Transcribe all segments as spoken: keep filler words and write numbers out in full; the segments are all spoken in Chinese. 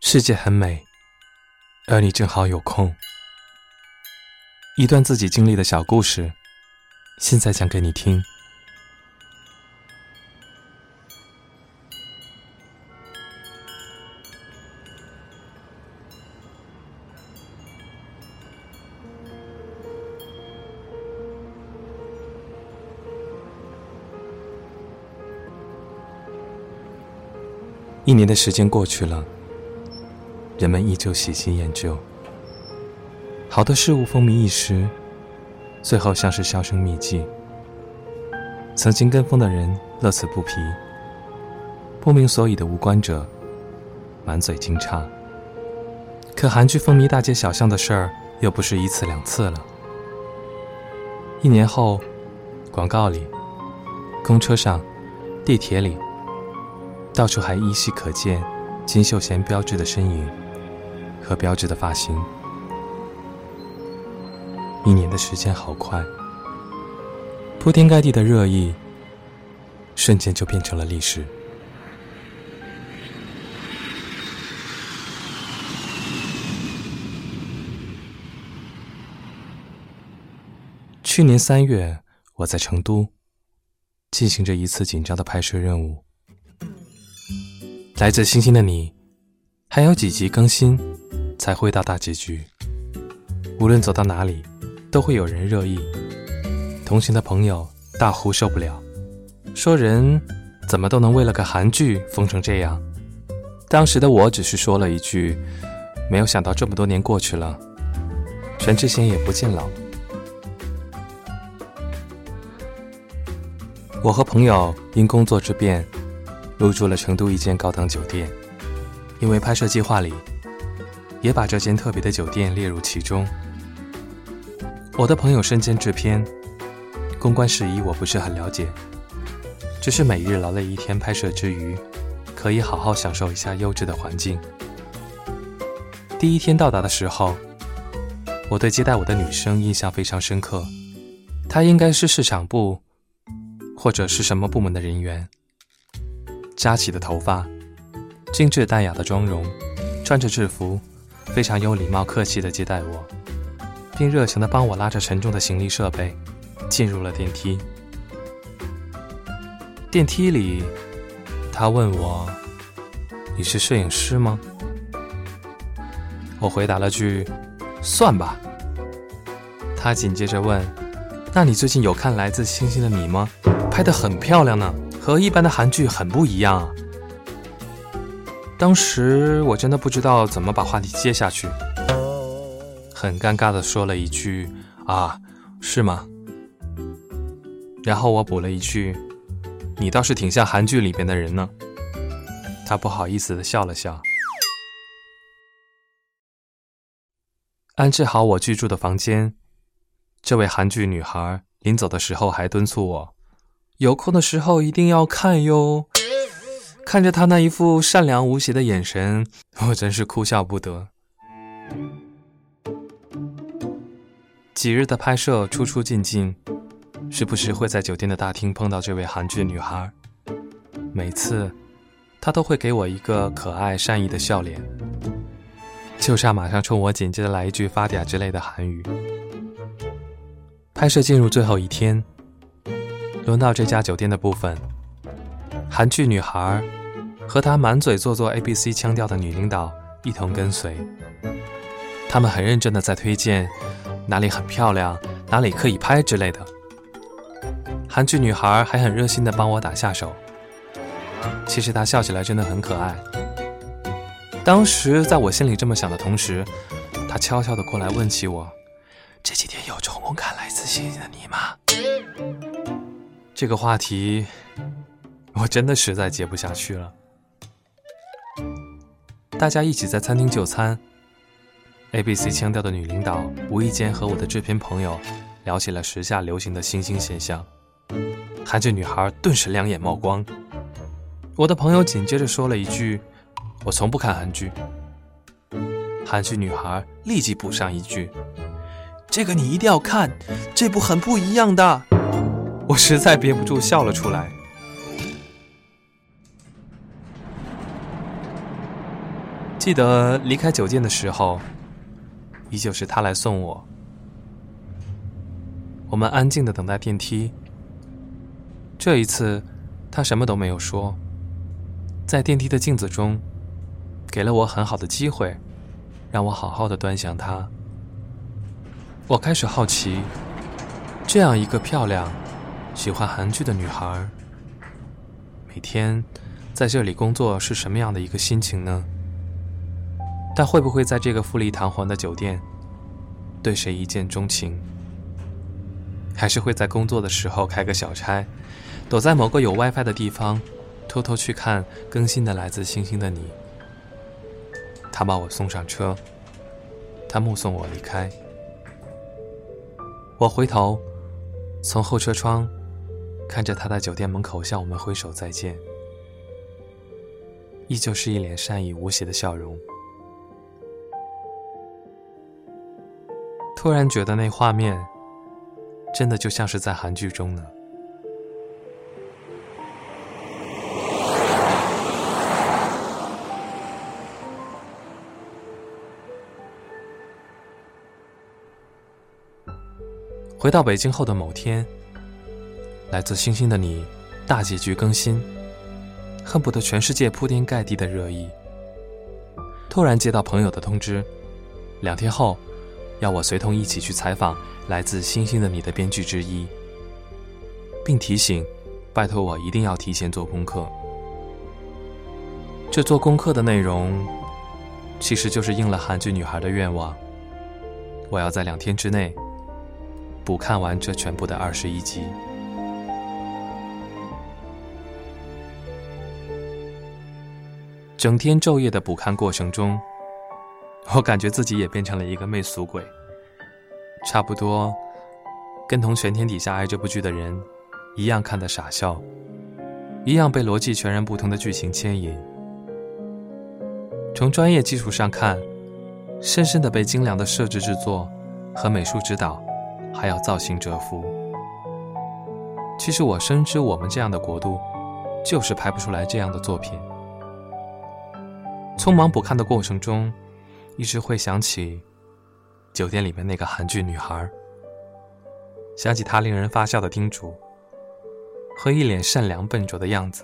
世界很美，而你正好有空。一段自己经历的小故事，现在讲给你听。一年的时间过去了，人们依旧喜新厌旧，好的事物风靡一时，最后像是销声匿迹。曾经跟风的人乐此不疲，不明所以的无关者满嘴惊诧。可韩剧风靡大街小巷的事儿又不是一次两次了。一年后，广告里、公车上、地铁里，到处还依稀可见金秀贤标志的身影和标志的发型。一年的时间好快，铺天盖地的热议瞬间就变成了历史。去年三月，我在成都进行着一次紧张的拍摄任务。来自星星的你还有几集更新才会到大结局，无论走到哪里都会有人热议，同行的朋友大呼受不了，说人怎么都能为了个韩剧疯成这样。当时的我只是说了一句，没有想到这么多年过去了，全智贤也不见老。我和朋友因工作之便入住了成都一间高档酒店，因为拍摄计划里也把这间特别的酒店列入其中。我的朋友身兼制片，公关事宜我不是很了解，只是每日劳累一天拍摄之余，可以好好享受一下优质的环境。第一天到达的时候，我对接待我的女生印象非常深刻，她应该是市场部或者是什么部门的人员。扎起的头发，精致淡雅的妆容，穿着制服，非常有礼貌客气地接待我，并热情地帮我拉着沉重的行李设备进入了电梯。电梯里，他问我：“你是摄影师吗？”我回答了句：“算吧。”他紧接着问：“那你最近有看《来自星星的你》吗？拍得很漂亮呢。”和一般的韩剧很不一样啊！当时我真的不知道怎么把话题接下去，很尴尬地说了一句：“啊，是吗？”然后我补了一句：“你倒是挺像韩剧里边的人呢。”他不好意思地笑了笑。安置好我居住的房间，这位韩剧女孩临走的时候还敦促我，有空的时候一定要看哟。看着他那一副善良无邪的眼神，我真是哭笑不得。几日的拍摄出出进进，时不时会在酒店的大厅碰到这位韩剧女孩，每次她都会给我一个可爱善意的笑脸，就差马上冲我紧接着来一句发嗲之类的韩语。拍摄进入最后一天，轮到这家酒店的部分，韩剧女孩和她满嘴做作 A B C 腔调的女领导一同跟随，他们很认真地在推荐哪里很漂亮，哪里可以拍之类的。韩剧女孩还很热心地帮我打下手，其实她笑起来真的很可爱。当时在我心里这么想的同时，她悄悄地过来问起我，这几天有重温看《来自星星的你》吗？这个话题我真的实在接不下去了。大家一起在餐厅就餐， A B C 腔调的女领导无意间和我的制片朋友聊起了时下流行的新兴现象，韩剧女孩顿时两眼冒光。我的朋友紧接着说了一句，我从不看韩剧。韩剧女孩立即补上一句，这个你一定要看，这部很不一样的。我实在憋不住笑了出来。记得离开酒店的时候，依旧是他来送我。我们安静地等待电梯。这一次，他什么都没有说，在电梯的镜子中，给了我很好的机会，让我好好地端详他。我开始好奇，这样一个漂亮、喜欢韩剧的女孩，每天在这里工作是什么样的一个心情呢？她会不会在这个富丽堂皇的酒店对谁一见钟情？还是会在工作的时候开个小差，躲在某个有 WiFi 的地方，偷偷去看更新的《来自星星的你》？她把我送上车，她目送我离开。我回头，从后车窗看着他在酒店门口向我们挥手再见，依旧是一脸善意无邪的笑容。突然觉得那画面真的就像是在韩剧中呢。回到北京后的某天，来自星星的你大结局更新，恨不得全世界铺天盖地的热议。突然接到朋友的通知，两天后要我随同一起去采访来自星星的你的编剧之一，并提醒拜托我一定要提前做功课。这做功课的内容其实就是应了韩剧女孩的愿望，我要在两天之内补看完这全部的二十一集。整天昼夜的补看过程中，我感觉自己也变成了一个媚俗鬼，差不多跟同全天底下爱这部剧的人一样看得傻笑，一样被逻辑全然不同的剧情牵引。从专业技术上看，深深的被精良的设置制作和美术指导还要造型折服。其实我深知我们这样的国度就是拍不出来这样的作品。匆忙补看的过程中，一直会想起酒店里面那个韩剧女孩，想起她令人发笑的叮嘱和一脸善良笨拙的样子。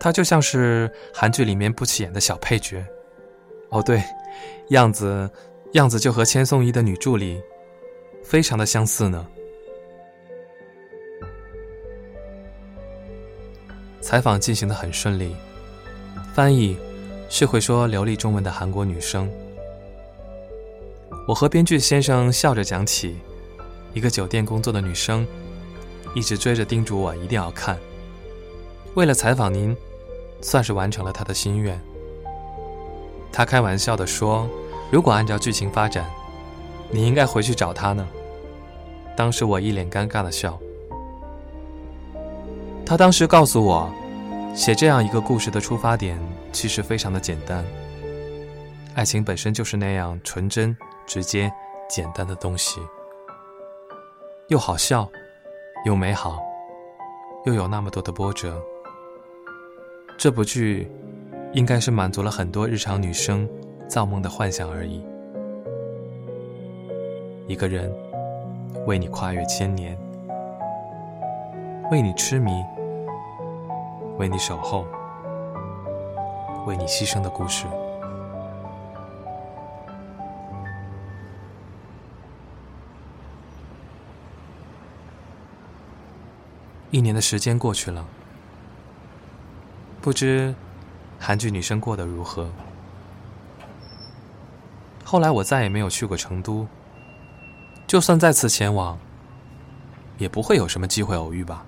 她就像是韩剧里面不起眼的小配角，哦对，样子样子就和千颂伊的女助理非常的相似呢。采访进行得很顺利，翻译是会说流利中文的韩国女生。我和编剧先生笑着讲起，一个酒店工作的女生一直追着叮嘱我一定要看，为了采访您，算是完成了她的心愿。她开玩笑地说，如果按照剧情发展，你应该回去找她呢。当时我一脸尴尬的笑。她当时告诉我，写这样一个故事的出发点其实非常的简单，爱情本身就是那样纯真、直接、简单的东西，又好笑，又美好，又有那么多的波折。这部剧应该是满足了很多日常女生造梦的幻想而已。一个人为你跨越千年，为你痴迷，为你守候，为你牺牲的故事。一年的时间过去了，不知韩剧女生过得如何。后来我再也没有去过成都，就算再次前往，也不会有什么机会偶遇吧，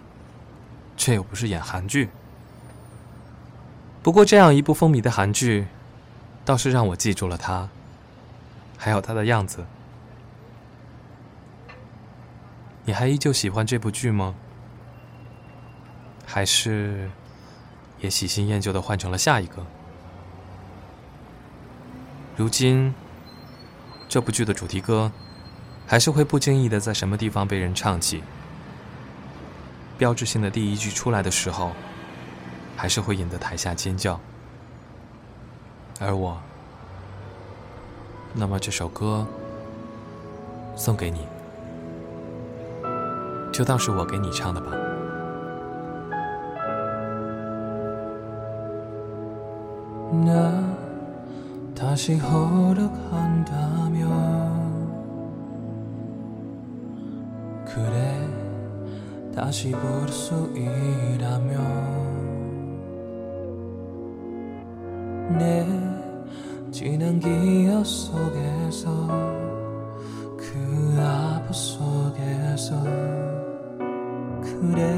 这又不是演韩剧。不过这样一部风靡的韩剧倒是让我记住了她，还有她的样子。你还依旧喜欢这部剧吗？还是也喜新厌旧地换成了下一个？如今这部剧的主题歌还是会不经意地在什么地方被人唱起，标志性的第一句出来的时候，还是会引得台下尖叫。而我，那么这首歌送给你，就当是我给你唱的吧。나 다시 허락한다면 그래 다시 볼 수 있다면 내 지난 기억 속에서 그 아픔 속에서 그래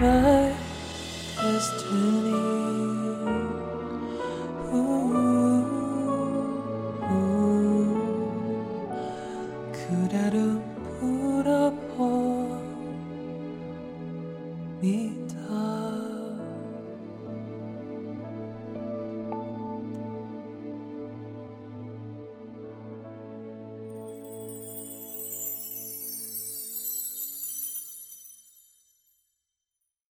말 베스트